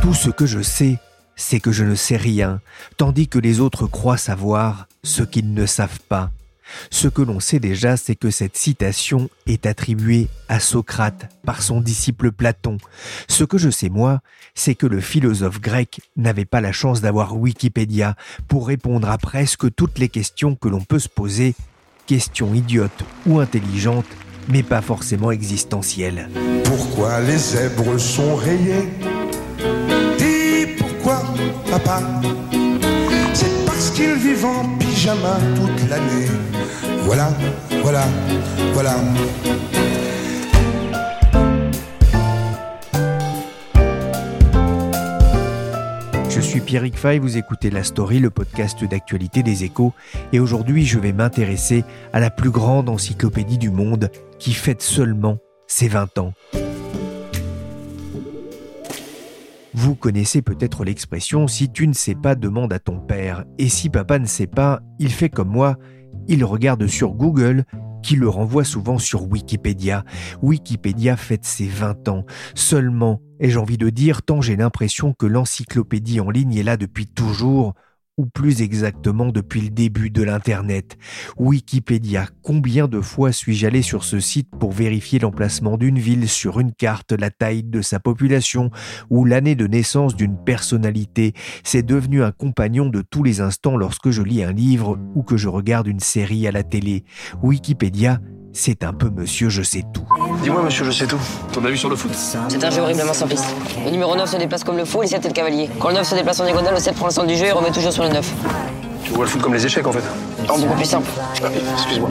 Tout ce que je sais, c'est que je ne sais rien, tandis que les autres croient savoir ce qu'ils ne savent pas. Ce que l'on sait déjà, c'est que cette citation est attribuée à Socrate par son disciple Platon. Ce que je sais, moi, c'est que le philosophe grec n'avait pas la chance d'avoir Wikipédia pour répondre à presque toutes les questions que l'on peut se poser, questions idiotes ou intelligentes, mais pas forcément existentielles. Pourquoi les zèbres sont rayés ? Papa, c'est parce qu'ils vivent en pyjama toute l'année. Voilà, voilà, voilà. Je suis Pierrick Fay, vous écoutez La Story, le podcast d'actualité des Échos, et aujourd'hui je vais m'intéresser à la plus grande encyclopédie du monde qui fête seulement ses 20 ans. Vous connaissez peut-être l'expression « si tu ne sais pas, demande à ton père ». Et si papa ne sait pas, il fait comme moi, il regarde sur Google, qui le renvoie souvent sur Wikipédia. Wikipédia fête ses 20 ans. Seulement, ai-je envie de dire, tant j'ai l'impression que l'encyclopédie en ligne est là depuis toujours, ou plus exactement depuis le début de l'Internet. Wikipédia, combien de fois suis-je allé sur ce site pour vérifier l'emplacement d'une ville sur une carte, la taille de sa population ou l'année de naissance d'une personnalité. C'est devenu un compagnon de tous les instants lorsque je lis un livre ou que je regarde une série à la télé. Wikipédia, c'est un peu Monsieur Je sais tout. Dis-moi Monsieur Je sais tout, ton avis sur le foot ? C'est un jeu horriblement simpliste. Le numéro 9 se déplace comme le fou, le 7 est le cavalier. Quand le 9 se déplace en diagonale, le 7 prend le centre du jeu et remet toujours sur le 9. Tu vois le foot comme les échecs en fait. Non, beaucoup plus simple. Excuse-moi.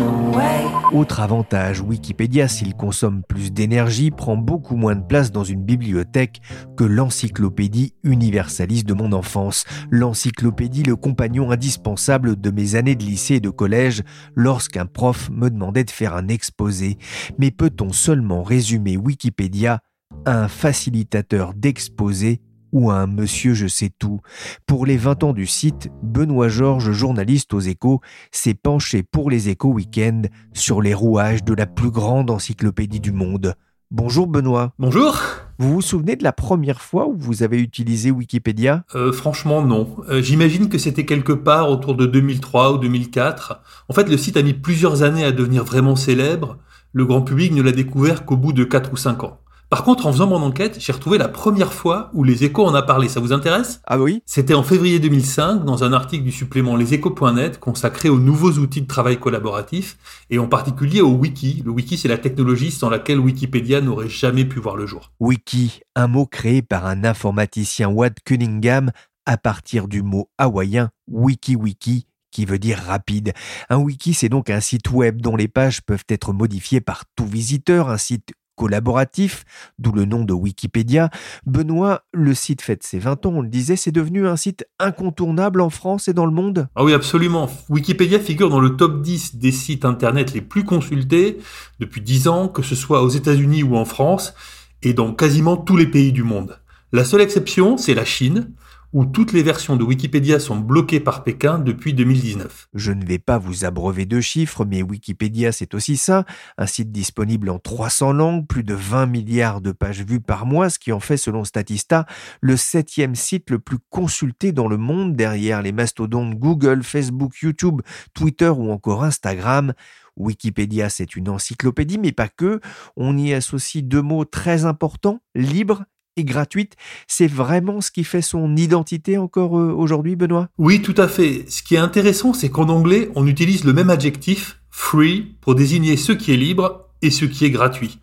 Autre avantage, Wikipédia, s'il consomme plus d'énergie, prend beaucoup moins de place dans une bibliothèque que l'encyclopédie universaliste de mon enfance. L'encyclopédie, le compagnon indispensable de mes années de lycée et de collège lorsqu'un prof me demandait de faire un exposé. Mais peut-on seulement résumer Wikipédia à un facilitateur d'exposé ou à un monsieur je sais tout? Pour les 20 ans du site, Benoît Georges, journaliste aux Échos, s'est penché pour les Échos Week-end sur les rouages de la plus grande encyclopédie du monde. Bonjour Benoît. Bonjour. Vous vous souvenez de la première fois où vous avez utilisé Wikipédia ? Franchement non. J'imagine que c'était quelque part autour de 2003 ou 2004. En fait, le site a mis plusieurs années à devenir vraiment célèbre. Le grand public ne l'a découvert qu'au bout de 4 ou 5 ans. Par contre, en faisant mon enquête, j'ai retrouvé la première fois où Les Échos en a parlé. Ça vous intéresse ? Ah oui ? C'était en février 2005, dans un article du supplément leséchos.net consacré aux nouveaux outils de travail collaboratif, et en particulier au wiki. Le wiki, c'est la technologie sans laquelle Wikipédia n'aurait jamais pu voir le jour. Wiki, un mot créé par un informaticien Wad Cunningham à partir du mot hawaïen wiki-wiki, qui veut dire rapide. Un wiki, c'est donc un site web dont les pages peuvent être modifiées par tout visiteur, un site collaboratif, d'où le nom de Wikipédia. Benoît, le site fête ses 20 ans, on le disait, c'est devenu un site incontournable en France et dans le monde ? Ah oui, absolument. Wikipédia figure dans le top 10 des sites internet les plus consultés depuis 10 ans, que ce soit aux États-Unis ou en France, et dans quasiment tous les pays du monde. La seule exception, c'est la Chine, où toutes les versions de Wikipédia sont bloquées par Pékin depuis 2019. Je ne vais pas vous abreuver de chiffres, mais Wikipédia, c'est aussi ça. Un site disponible en 300 langues, plus de 20 milliards de pages vues par mois, ce qui en fait, selon Statista, le 7e site le plus consulté dans le monde, derrière les mastodontes Google, Facebook, YouTube, Twitter ou encore Instagram. Wikipédia, c'est une encyclopédie, mais pas que. On y associe deux mots très importants, libre et gratuite. C'est vraiment ce qui fait son identité encore aujourd'hui, Benoît ? Oui, tout à fait. Ce qui est intéressant, c'est qu'en anglais, on utilise le même adjectif, free, pour désigner ce qui est libre et ce qui est gratuit.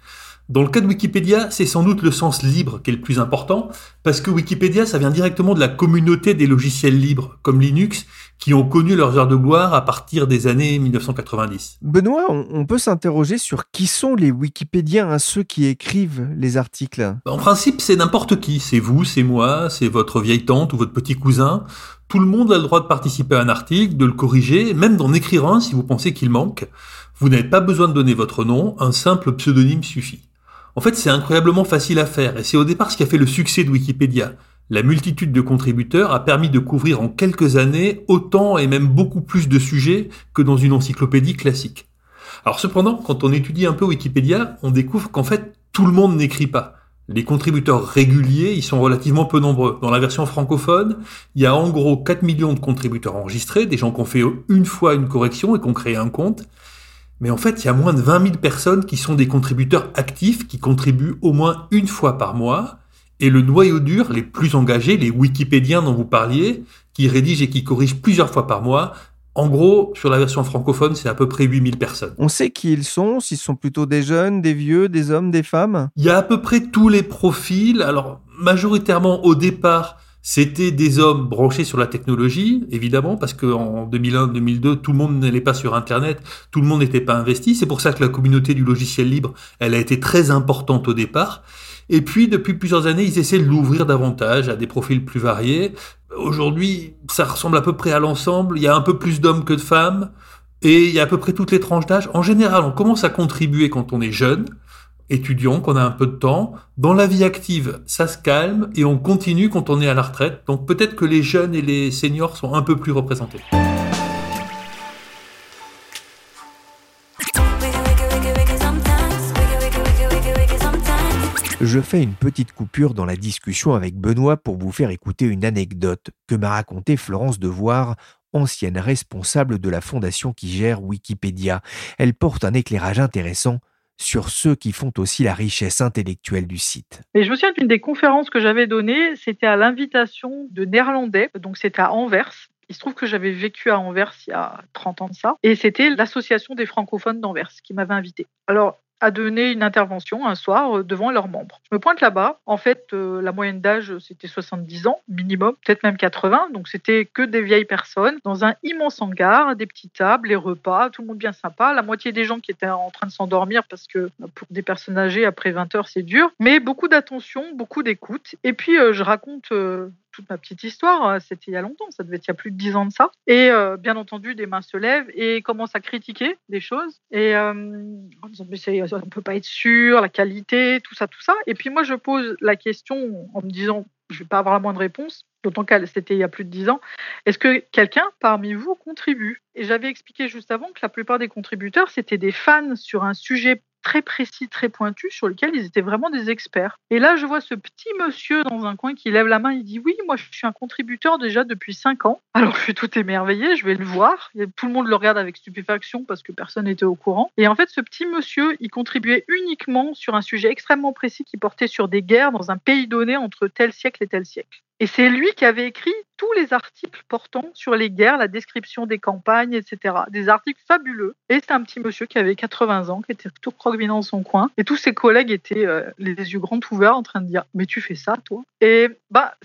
Dans le cas de Wikipédia, c'est sans doute le sens libre qui est le plus important, parce que Wikipédia, ça vient directement de la communauté des logiciels libres, comme Linux, qui ont connu leurs heures de gloire à partir des années 1990. Benoît, on peut s'interroger sur qui sont les Wikipédiens, hein, ceux qui écrivent les articles. En principe, c'est n'importe qui. C'est vous, c'est moi, c'est votre vieille tante ou votre petit cousin. Tout le monde a le droit de participer à un article, de le corriger, même d'en écrire un si vous pensez qu'il manque. Vous n'avez pas besoin de donner votre nom, un simple pseudonyme suffit. En fait, c'est incroyablement facile à faire, et c'est au départ ce qui a fait le succès de Wikipédia. La multitude de contributeurs a permis de couvrir en quelques années autant et même beaucoup plus de sujets que dans une encyclopédie classique. Alors cependant, quand on étudie un peu Wikipédia, on découvre qu'en fait, tout le monde n'écrit pas. Les contributeurs réguliers, ils sont relativement peu nombreux. Dans la version francophone, il y a en gros 4 millions de contributeurs enregistrés, des gens qui ont fait une fois une correction et qui ont créé un compte. Mais en fait, il y a moins de 20 000 personnes qui sont des contributeurs actifs, qui contribuent au moins une fois par mois. Et le noyau dur, les plus engagés, les Wikipédiens dont vous parliez, qui rédigent et qui corrigent plusieurs fois par mois, en gros, sur la version francophone, c'est à peu près 8 000 personnes. On sait qui ils sont, s'ils sont plutôt des jeunes, des vieux, des hommes, des femmes. Il y a à peu près tous les profils. Alors, majoritairement, au départ, c'était des hommes branchés sur la technologie, évidemment, parce qu'en 2001-2002, tout le monde n'allait pas sur Internet, tout le monde n'était pas investi. C'est pour ça que la communauté du logiciel libre, elle a été très importante au départ. Et puis, depuis plusieurs années, ils essaient de l'ouvrir davantage à des profils plus variés. Aujourd'hui, ça ressemble à peu près à l'ensemble. Il y a un peu plus d'hommes que de femmes. Et il y a à peu près toutes les tranches d'âge. En général, on commence à contribuer quand on est jeune, étudiant, qu'on a un peu de temps. Dans la vie active, ça se calme et on continue quand on est à la retraite. Donc peut-être que les jeunes et les seniors sont un peu plus représentés. Je fais une petite coupure dans la discussion avec Benoît pour vous faire écouter une anecdote que m'a racontée Florence Devouard, ancienne responsable de la fondation qui gère Wikipédia. Elle porte un éclairage intéressant sur ceux qui font aussi la richesse intellectuelle du site. Et je me souviens d'une des conférences que j'avais données, c'était à l'invitation de Néerlandais, donc c'était à Anvers. Il se trouve que j'avais vécu à Anvers il y a 30 ans de ça, et c'était l'association des francophones d'Anvers qui m'avait invitée. Alors, à donner une intervention un soir devant leurs membres. Je me pointe là-bas. En fait, la moyenne d'âge, c'était 70 ans minimum, peut-être même 80. Donc, c'était que des vieilles personnes dans un immense hangar, des petites tables, les repas, tout le monde bien sympa. La moitié des gens qui étaient en train de s'endormir parce que pour des personnes âgées, après 20 heures, c'est dur. Mais beaucoup d'attention, beaucoup d'écoute. Et puis, je raconte toute ma petite histoire, c'était il y a longtemps, ça devait être il y a plus de 10 ans de ça. Et bien entendu, des mains se lèvent et commencent à critiquer des choses. Et en disant, mais on ne peut pas être sûr, la qualité, tout ça. Et puis moi, je pose la question en me disant, je ne vais pas avoir la moindre réponse, d'autant que c'était il y a plus de 10 ans. Est-ce que quelqu'un parmi vous contribue ? Et j'avais expliqué juste avant que la plupart des contributeurs, c'était des fans sur un sujet très précis, très pointu, sur lequel ils étaient vraiment des experts. Et là, je vois ce petit monsieur dans un coin qui lève la main, il dit « Oui, moi, je suis un contributeur déjà depuis 5 ans. » Alors, je suis tout émerveillée, je vais le voir. Et tout le monde le regarde avec stupéfaction parce que personne n'était au courant. Et en fait, ce petit monsieur, il contribuait uniquement sur un sujet extrêmement précis qui portait sur des guerres dans un pays donné entre tel siècle et tel siècle. Et c'est lui qui avait écrit tous les articles portant sur les guerres, la description des campagnes, etc. Des articles fabuleux. Et c'est un petit monsieur qui avait 80 ans, qui était tout croque-minant dans son coin. Et tous ses collègues étaient les yeux grands ouverts en train de dire « Mais tu fais ça, toi ?» Et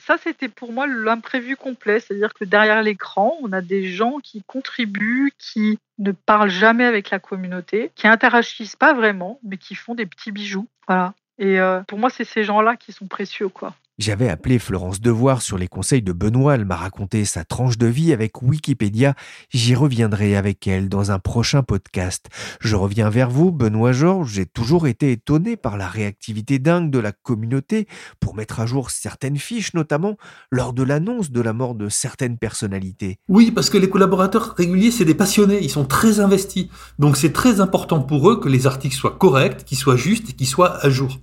ça, c'était pour moi l'imprévu complet. C'est-à-dire que derrière l'écran, on a des gens qui contribuent, qui ne parlent jamais avec la communauté, qui n'interagissent pas vraiment, mais qui font des petits bijoux. Voilà. Et pour moi, c'est ces gens-là qui sont précieux, quoi. J'avais appelé Florence Devouard sur les conseils de Benoît. Elle m'a raconté sa tranche de vie avec Wikipédia. J'y reviendrai avec elle dans un prochain podcast. Je reviens vers vous, Benoît Georges. J'ai toujours été étonné par la réactivité dingue de la communauté pour mettre à jour certaines fiches, notamment lors de l'annonce de la mort de certaines personnalités. Oui, parce que les collaborateurs réguliers, c'est des passionnés. Ils sont très investis. Donc c'est très important pour eux que les articles soient corrects, qu'ils soient justes et qu'ils soient à jour.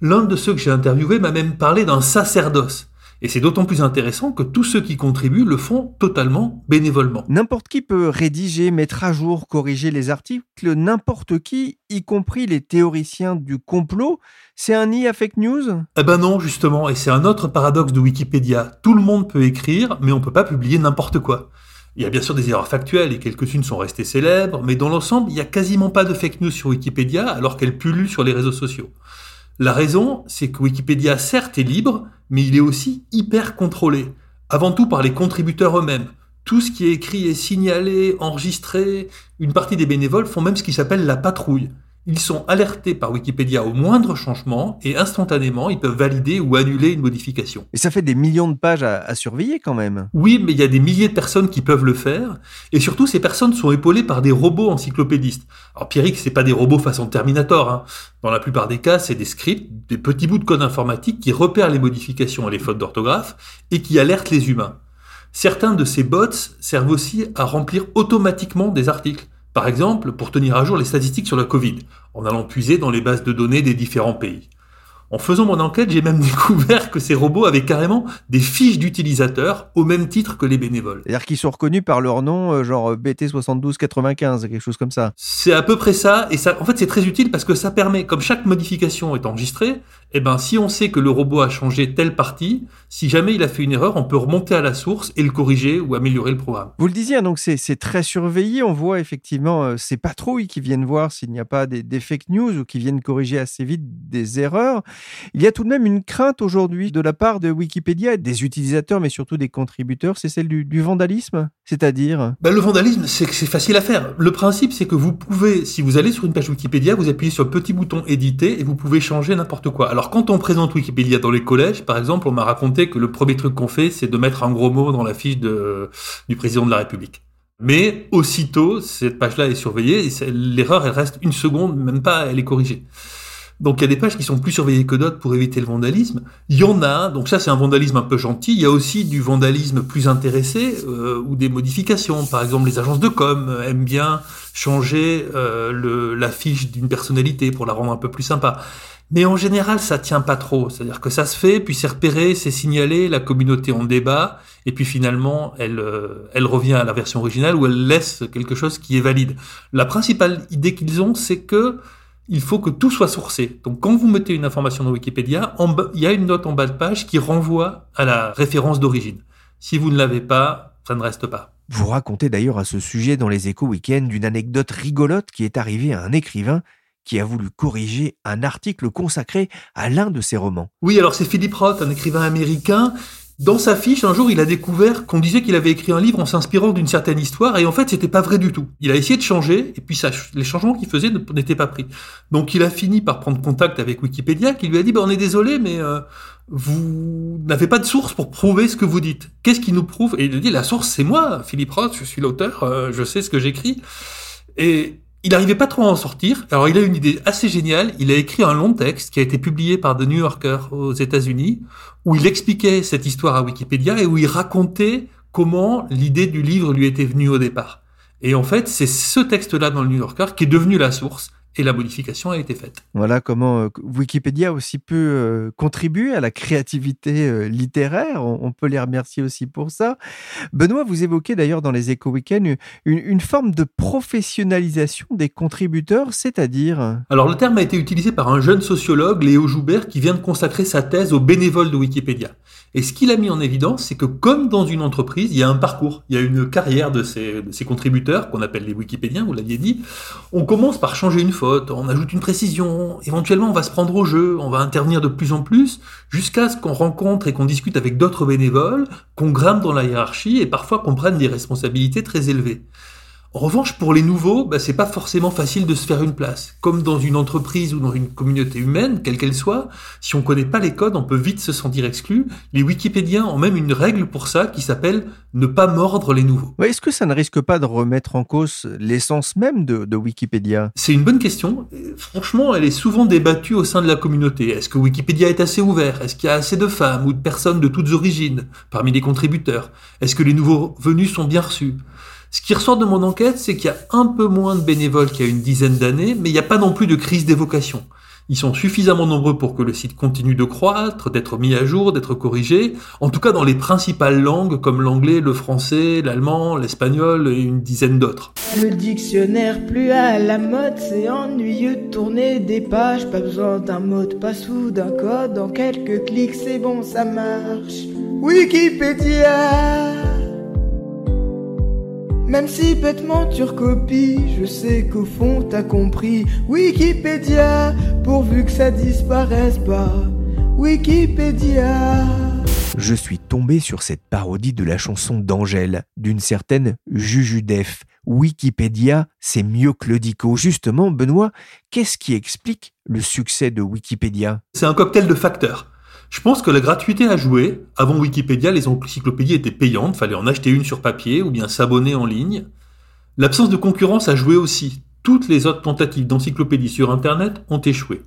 L'un de ceux que j'ai interviewé m'a même parlé d'un sacerdoce. Et c'est d'autant plus intéressant que tous ceux qui contribuent le font totalement bénévolement. N'importe qui peut rédiger, mettre à jour, corriger les articles, n'importe qui, y compris les théoriciens du complot. C'est un nid à fake news ? Eh ben non, justement, et c'est un autre paradoxe de Wikipédia. Tout le monde peut écrire, mais on ne peut pas publier n'importe quoi. Il y a bien sûr des erreurs factuelles et quelques-unes sont restées célèbres, mais dans l'ensemble, il n'y a quasiment pas de fake news sur Wikipédia alors qu'elle pullule sur les réseaux sociaux. La raison, c'est que Wikipédia, certes, est libre, mais il est aussi hyper contrôlé, avant tout par les contributeurs eux-mêmes. Tout ce qui est écrit est signalé, enregistré. Une partie des bénévoles font même ce qui s'appelle la patrouille. Ils sont alertés par Wikipédia au moindre changement et instantanément, ils peuvent valider ou annuler une modification. Et ça fait des millions de pages à surveiller quand même. Oui, mais il y a des milliers de personnes qui peuvent le faire. Et surtout, ces personnes sont épaulées par des robots encyclopédistes. Alors Pierrick, c'est pas des robots façon Terminator, hein. Dans la plupart des cas, c'est des scripts, des petits bouts de code informatique qui repèrent les modifications et les fautes d'orthographe et qui alertent les humains. Certains de ces bots servent aussi à remplir automatiquement des articles. Par exemple, pour tenir à jour les statistiques sur la Covid, en allant puiser dans les bases de données des différents pays. En faisant mon enquête, j'ai même découvert que ces robots avaient carrément des fiches d'utilisateurs au même titre que les bénévoles. C'est-à-dire qu'ils sont reconnus par leur nom, genre BT7295, quelque chose comme ça. C'est à peu près ça, et ça, en fait, c'est très utile parce que ça permet, comme chaque modification est enregistrée, eh ben, si on sait que le robot a changé telle partie, si jamais il a fait une erreur, on peut remonter à la source et le corriger ou améliorer le programme. Vous le disiez, donc c'est très surveillé. On voit effectivement ces patrouilles qui viennent voir s'il n'y a pas des fake news ou qui viennent corriger assez vite des erreurs. Il y a tout de même une crainte aujourd'hui de la part de Wikipédia, des utilisateurs, mais surtout des contributeurs, c'est celle du vandalisme, c'est-à-dire... Le vandalisme, c'est que c'est facile à faire. Le principe, c'est que vous pouvez, si vous allez sur une page Wikipédia, vous appuyez sur le petit bouton « Éditer » et vous pouvez changer n'importe quoi. Alors, quand on présente Wikipédia dans les collèges, par exemple, on m'a raconté que le premier truc qu'on fait, c'est de mettre un gros mot dans la fiche du président de la République. Mais aussitôt, cette page-là est surveillée, et l'erreur, elle reste une seconde, même pas, elle est corrigée. Donc il y a des pages qui sont plus surveillées que d'autres pour éviter le vandalisme. Il y en a, donc ça c'est un vandalisme un peu gentil, il y a aussi du vandalisme plus intéressé ou des modifications. Par exemple, les agences de com aiment bien changer la fiche d'une personnalité pour la rendre un peu plus sympa. Mais en général, ça tient pas trop. C'est-à-dire que ça se fait, puis c'est repéré, c'est signalé, la communauté en débat, et puis finalement, elle revient à la version originale où elle laisse quelque chose qui est valide. La principale idée qu'ils ont, c'est que il faut que tout soit sourcé. Donc, quand vous mettez une information dans Wikipédia, il y a une note en bas de page qui renvoie à la référence d'origine. Si vous ne l'avez pas, ça ne reste pas. Vous racontez d'ailleurs à ce sujet dans les Échos Week-end d'une anecdote rigolote qui est arrivée à un écrivain qui a voulu corriger un article consacré à l'un de ses romans. Oui, alors c'est Philip Roth, un écrivain américain. Dans sa fiche, un jour, il a découvert qu'on disait qu'il avait écrit un livre en s'inspirant d'une certaine histoire, et en fait, c'était pas vrai du tout. Il a essayé de changer, et puis les changements qu'il faisait n'étaient pas pris. Donc, il a fini par prendre contact avec Wikipédia, qui lui a dit on est désolé, mais vous n'avez pas de source pour prouver ce que vous dites. Qu'est-ce qui nous prouve ? Et il a dit la source, c'est moi, Philip Roth, je suis l'auteur, je sais ce que j'écris. Et il n'arrivait pas trop à en sortir. Alors, il a une idée assez géniale. Il a écrit un long texte qui a été publié par The New Yorker aux États-Unis, où il expliquait cette histoire à Wikipédia et où il racontait comment l'idée du livre lui était venue au départ. Et en fait, c'est ce texte-là dans le New Yorker qui est devenu la source. Et la modification a été faite. Voilà comment Wikipédia aussi peut contribuer à la créativité littéraire. On peut les remercier aussi pour ça. Benoît, vous évoquez d'ailleurs dans les Échos Week-end une forme de professionnalisation des contributeurs, c'est-à-dire... Alors le terme a été utilisé par un jeune sociologue, Léo Joubert, qui vient de consacrer sa thèse aux bénévoles de Wikipédia. Et ce qu'il a mis en évidence, c'est que comme dans une entreprise, il y a un parcours, il y a une carrière de ces contributeurs, qu'on appelle les Wikipédiens, vous l'aviez dit. On commence par changer une faute, on ajoute une précision, éventuellement on va se prendre au jeu, on va intervenir de plus en plus, jusqu'à ce qu'on rencontre et qu'on discute avec d'autres bénévoles, qu'on grimpe dans la hiérarchie et parfois qu'on prenne des responsabilités très élevées. En revanche, pour les nouveaux, c'est pas forcément facile de se faire une place. Comme dans une entreprise ou dans une communauté humaine, quelle qu'elle soit, si on connaît pas les codes, on peut vite se sentir exclu. Les Wikipédiens ont même une règle pour ça qui s'appelle « ne pas mordre les nouveaux ». Est-ce que ça ne risque pas de remettre en cause l'essence même de Wikipédia ? C'est une bonne question. Franchement, elle est souvent débattue au sein de la communauté. Est-ce que Wikipédia est assez ouvert ? Est-ce qu'il y a assez de femmes ou de personnes de toutes origines parmi les contributeurs ? Est-ce que les nouveaux venus sont bien reçus ? Ce qui ressort de mon enquête, c'est qu'il y a un peu moins de bénévoles qu'il y a une dizaine d'années, mais il n'y a pas non plus de crise des vocations. Ils sont suffisamment nombreux pour que le site continue de croître, d'être mis à jour, d'être corrigé, en tout cas dans les principales langues comme l'anglais, le français, l'allemand, l'espagnol et une dizaine d'autres. Le dictionnaire plus à la mode, c'est ennuyeux de tourner des pages, pas besoin d'un mot de passe ou d'un code, en quelques clics c'est bon, ça marche. Wikipédia Même si bêtement tu recopies, je sais qu'au fond t'as compris. Wikipédia, pourvu que ça disparaisse pas. Wikipédia. Je suis tombé sur cette parodie de la chanson d'Angèle, d'une certaine Juju Def. Wikipédia, c'est mieux que le dico. Justement, Benoît, qu'est-ce qui explique le succès de Wikipédia ? C'est un cocktail de facteurs. Je pense que la gratuité a joué. Avant Wikipédia, les encyclopédies étaient payantes, fallait en acheter une sur papier ou bien s'abonner en ligne. L'absence de concurrence a joué aussi. Toutes les autres tentatives d'encyclopédie sur Internet ont échoué.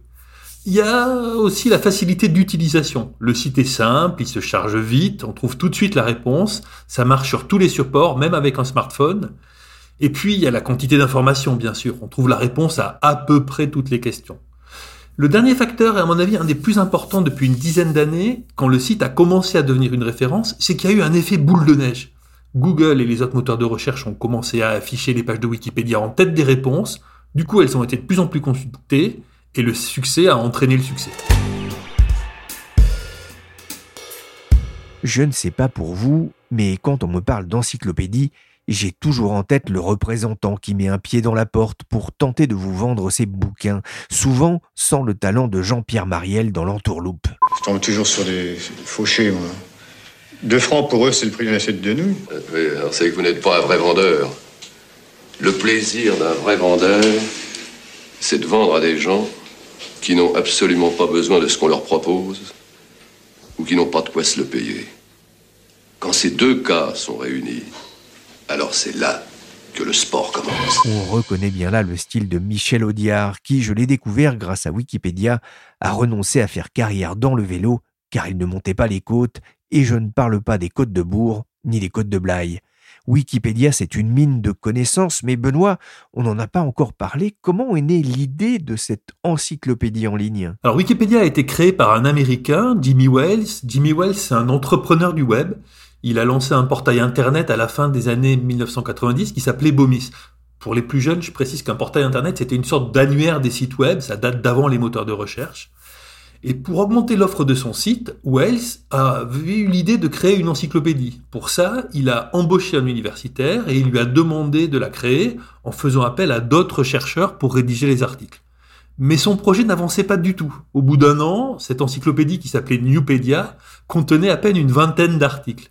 Il y a aussi la facilité d'utilisation. Le site est simple, il se charge vite, on trouve tout de suite la réponse, ça marche sur tous les supports, même avec un smartphone. Et puis, il y a la quantité d'informations, bien sûr. On trouve la réponse à peu près toutes les questions. Le dernier facteur, et à mon avis un des plus importants depuis une dizaine d'années, quand le site a commencé à devenir une référence, c'est qu'il y a eu un effet boule de neige. Google et les autres moteurs de recherche ont commencé à afficher les pages de Wikipédia en tête des réponses. Du coup, elles ont été de plus en plus consultées, et le succès a entraîné le succès. Je ne sais pas pour vous, mais quand on me parle d'encyclopédie, j'ai toujours en tête le représentant qui met un pied dans la porte pour tenter de vous vendre ses bouquins, souvent sans le talent de Jean-Pierre Marielle dans l'entourloupe. Je tombe toujours sur des fauchés, moi. 2 francs pour eux, c'est le prix d'une assiette de nouilles. Oui, alors c'est que vous n'êtes pas un vrai vendeur. Le plaisir d'un vrai vendeur, c'est de vendre à des gens qui n'ont absolument pas besoin de ce qu'on leur propose ou qui n'ont pas de quoi se le payer. Quand ces deux cas sont réunis, alors c'est là que le sport commence. On reconnaît bien là le style de Michel Audiard, qui, je l'ai découvert grâce à Wikipédia, a renoncé à faire carrière dans le vélo, car il ne montait pas les côtes, et je ne parle pas des côtes de Bourg, ni des côtes de Blaye. Wikipédia, c'est une mine de connaissances, mais Benoît, on n'en a pas encore parlé. Comment est née l'idée de cette encyclopédie en ligne ? Alors, Wikipédia a été créée par un Américain, Jimmy Wales. Jimmy Wales, c'est un entrepreneur du web. Il a lancé un portail Internet à la fin des années 1990 qui s'appelait BOMIS. Pour les plus jeunes, je précise qu'un portail Internet, c'était une sorte d'annuaire des sites web, ça date d'avant les moteurs de recherche. Et pour augmenter l'offre de son site, Wales avait eu l'idée de créer une encyclopédie. Pour ça, il a embauché un universitaire et il lui a demandé de la créer en faisant appel à d'autres chercheurs pour rédiger les articles. Mais son projet n'avançait pas du tout. Au bout d'un an, cette encyclopédie qui s'appelait Nupedia contenait à peine une vingtaine d'articles.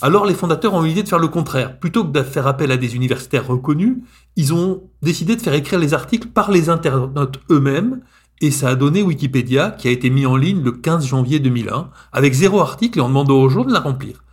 Alors les fondateurs ont eu l'idée de faire le contraire. Plutôt que de faire appel à des universitaires reconnus, ils ont décidé de faire écrire les articles par les internautes eux-mêmes, et ça a donné Wikipédia, qui a été mis en ligne le 15 janvier 2001, avec 0 article et en demandant aux gens de la remplir.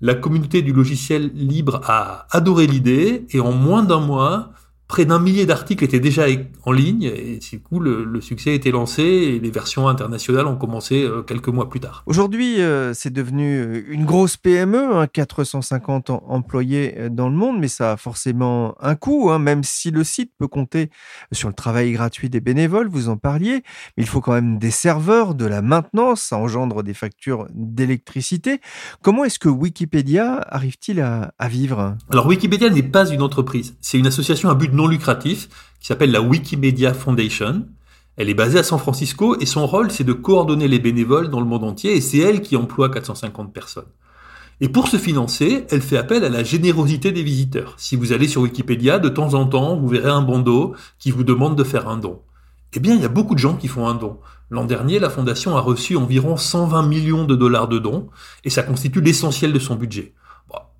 La communauté du logiciel libre a adoré l'idée, et en moins d'un mois, près d'1 millier d'articles étaient déjà en ligne, et du coup, le succès a été lancé et les versions internationales ont commencé quelques mois plus tard. Aujourd'hui, c'est devenu une grosse PME, 450 employés dans le monde, mais ça a forcément un coût, même si le site peut compter sur le travail gratuit des bénévoles, vous en parliez. Mais il faut quand même des serveurs, de la maintenance, ça engendre des factures d'électricité. Comment est-ce que Wikipédia arrive-t-il à vivre ? Alors, Wikipédia n'est pas une entreprise, c'est une association à but non lucratif, qui s'appelle la Wikimedia Foundation. Elle est basée à San Francisco et son rôle, c'est de coordonner les bénévoles dans le monde entier et c'est elle qui emploie 450 personnes. Et pour se financer, elle fait appel à la générosité des visiteurs. Si vous allez sur Wikipédia, de temps en temps, vous verrez un bandeau qui vous demande de faire un don. Eh bien, il y a beaucoup de gens qui font un don. L'an dernier, la fondation a reçu environ 120 millions de dollars de dons et ça constitue l'essentiel de son budget.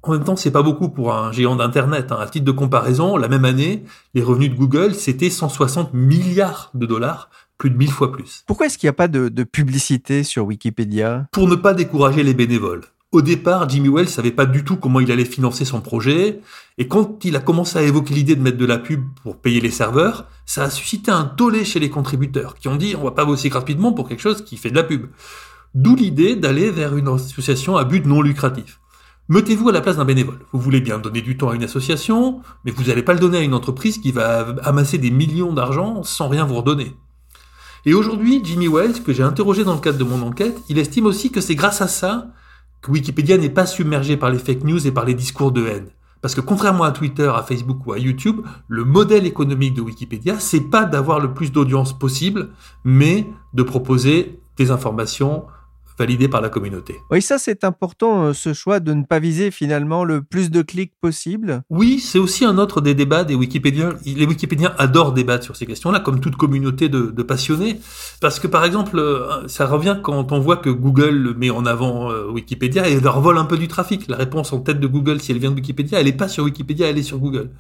En même temps, c'est pas beaucoup pour un géant d'Internet. À titre de comparaison, la même année, les revenus de Google, c'était 160 milliards de dollars, plus de 1000 fois plus. Pourquoi est-ce qu'il n'y a pas de publicité sur Wikipédia ? Pour ne pas décourager les bénévoles. Au départ, Jimmy Wales savait pas du tout comment il allait financer son projet. Et quand il a commencé à évoquer l'idée de mettre de la pub pour payer les serveurs, ça a suscité un tollé chez les contributeurs qui ont dit « on va pas bosser gratuitement pour quelque chose qui fait de la pub ». D'où l'idée d'aller vers une association à but non lucratif. Mettez-vous à la place d'un bénévole. Vous voulez bien donner du temps à une association, mais vous n'allez pas le donner à une entreprise qui va amasser des millions d'argent sans rien vous redonner. Et aujourd'hui, Jimmy Wales, que j'ai interrogé dans le cadre de mon enquête, il estime aussi que c'est grâce à ça que Wikipédia n'est pas submergée par les fake news et par les discours de haine. Parce que contrairement à Twitter, à Facebook ou à YouTube, le modèle économique de Wikipédia, c'est pas d'avoir le plus d'audience possible, mais de proposer des informations validé par la communauté. Oui, ça c'est important, ce choix de ne pas viser finalement le plus de clics possible. Oui, c'est aussi un autre des débats des Wikipédiens. Les Wikipédiens adorent débattre sur ces questions-là, comme toute communauté de passionnés, parce que par exemple, ça revient quand on voit que Google met en avant Wikipédia et leur vole un peu du trafic. La réponse en tête de Google, si elle vient de Wikipédia, elle n'est pas sur Wikipédia, elle est sur Google.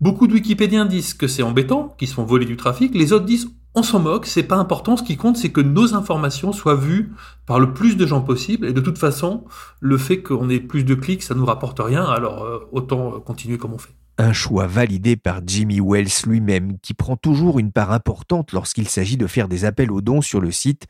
Beaucoup de Wikipédiens disent que c'est embêtant, qu'ils se font voler du trafic. Les autres disent on s'en moque, c'est pas important, ce qui compte c'est que nos informations soient vues par le plus de gens possible, et de toute façon, le fait qu'on ait plus de clics, ça nous rapporte rien, alors autant continuer comme on fait. Un choix validé par Jimmy Wales lui-même, qui prend toujours une part importante lorsqu'il s'agit de faire des appels aux dons sur le site.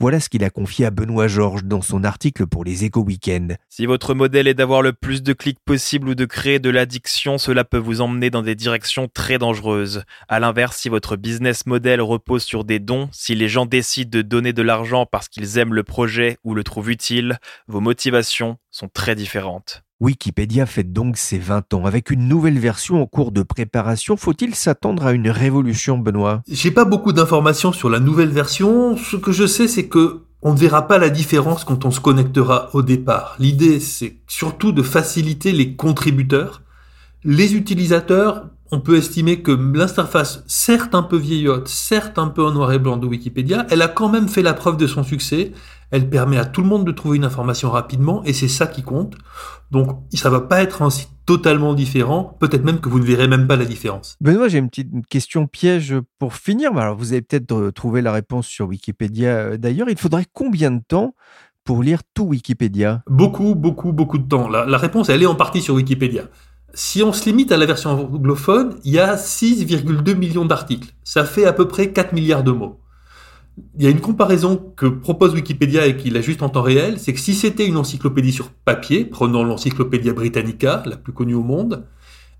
Voilà ce qu'il a confié à Benoît Georges dans son article pour les Échos Week-end. Si votre modèle est d'avoir le plus de clics possible ou de créer de l'addiction, cela peut vous emmener dans des directions très dangereuses. À l'inverse, si votre business model repose sur des dons, si les gens décident de donner de l'argent parce qu'ils aiment le projet ou le trouvent utile, vos motivations sont très différentes. Wikipédia fête donc ses 20 ans. Avec une nouvelle version en cours de préparation, faut-il s'attendre à une révolution, Benoît ? J'ai pas beaucoup d'informations sur la nouvelle version. Ce que je sais, c'est que on ne verra pas la différence quand on se connectera au départ. L'idée, c'est surtout de faciliter les contributeurs. Les utilisateurs, on peut estimer que l'interface, certes un peu vieillotte, certes un peu en noir et blanc de Wikipédia, elle a quand même fait la preuve de son succès. Elle permet à tout le monde de trouver une information rapidement et c'est ça qui compte. Donc, ça va pas être un site totalement différent. Peut-être même que vous ne verrez même pas la différence. Benoît, j'ai une petite question piège pour finir. Alors, vous avez peut-être trouvé la réponse sur Wikipédia. D'ailleurs, il faudrait combien de temps pour lire tout Wikipédia ? Beaucoup de temps. La réponse, elle est en partie sur Wikipédia. Si on se limite à la version anglophone, il y a 6,2 millions d'articles. Ça fait à peu près 4 milliards de mots. Il y a une comparaison que propose Wikipédia et qu'il a juste en temps réel, c'est que si c'était une encyclopédie sur papier, prenons l'encyclopédia Britannica, la plus connue au monde,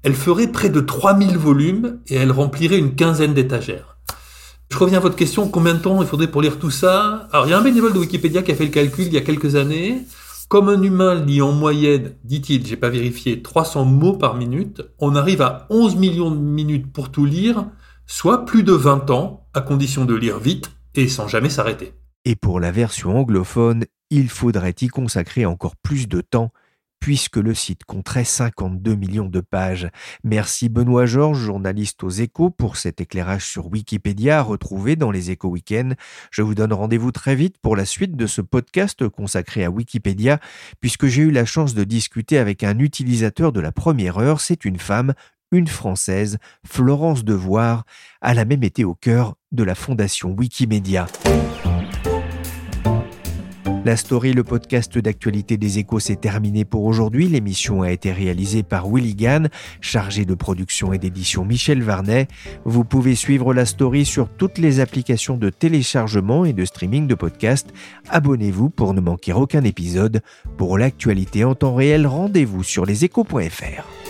elle ferait près de 3000 volumes et elle remplirait une quinzaine d'étagères. Je reviens à votre question, combien de temps il faudrait pour lire tout ça ? Alors, il y a un bénévole de Wikipédia qui a fait le calcul il y a quelques années. Comme un humain lit en moyenne, dit-il, j'ai pas vérifié, 300 mots par minute, on arrive à 11 millions de minutes pour tout lire, soit plus de 20 ans, à condition de lire vite, et sans jamais s'arrêter. Et pour la version anglophone, il faudrait y consacrer encore plus de temps, puisque le site compterait 52 millions de pages. Merci Benoît Georges, journaliste aux Échos, pour cet éclairage sur Wikipédia à retrouver dans les Échos Week-end. Je vous donne rendez-vous très vite pour la suite de ce podcast consacré à Wikipédia, puisque j'ai eu la chance de discuter avec un utilisateur de la première heure, c'est une femme, une Française, Florence Devouard, elle a même été au cœur de la fondation Wikimedia. La Story, le podcast d'actualité des Échos, c'est terminé pour aujourd'hui. L'émission a été réalisée par Willy Ganne, chargé de production et d'édition Michel Varnet. Vous pouvez suivre La Story sur toutes les applications de téléchargement et de streaming de podcasts. Abonnez-vous pour ne manquer aucun épisode. Pour l'actualité en temps réel, rendez-vous sur leséchos.fr.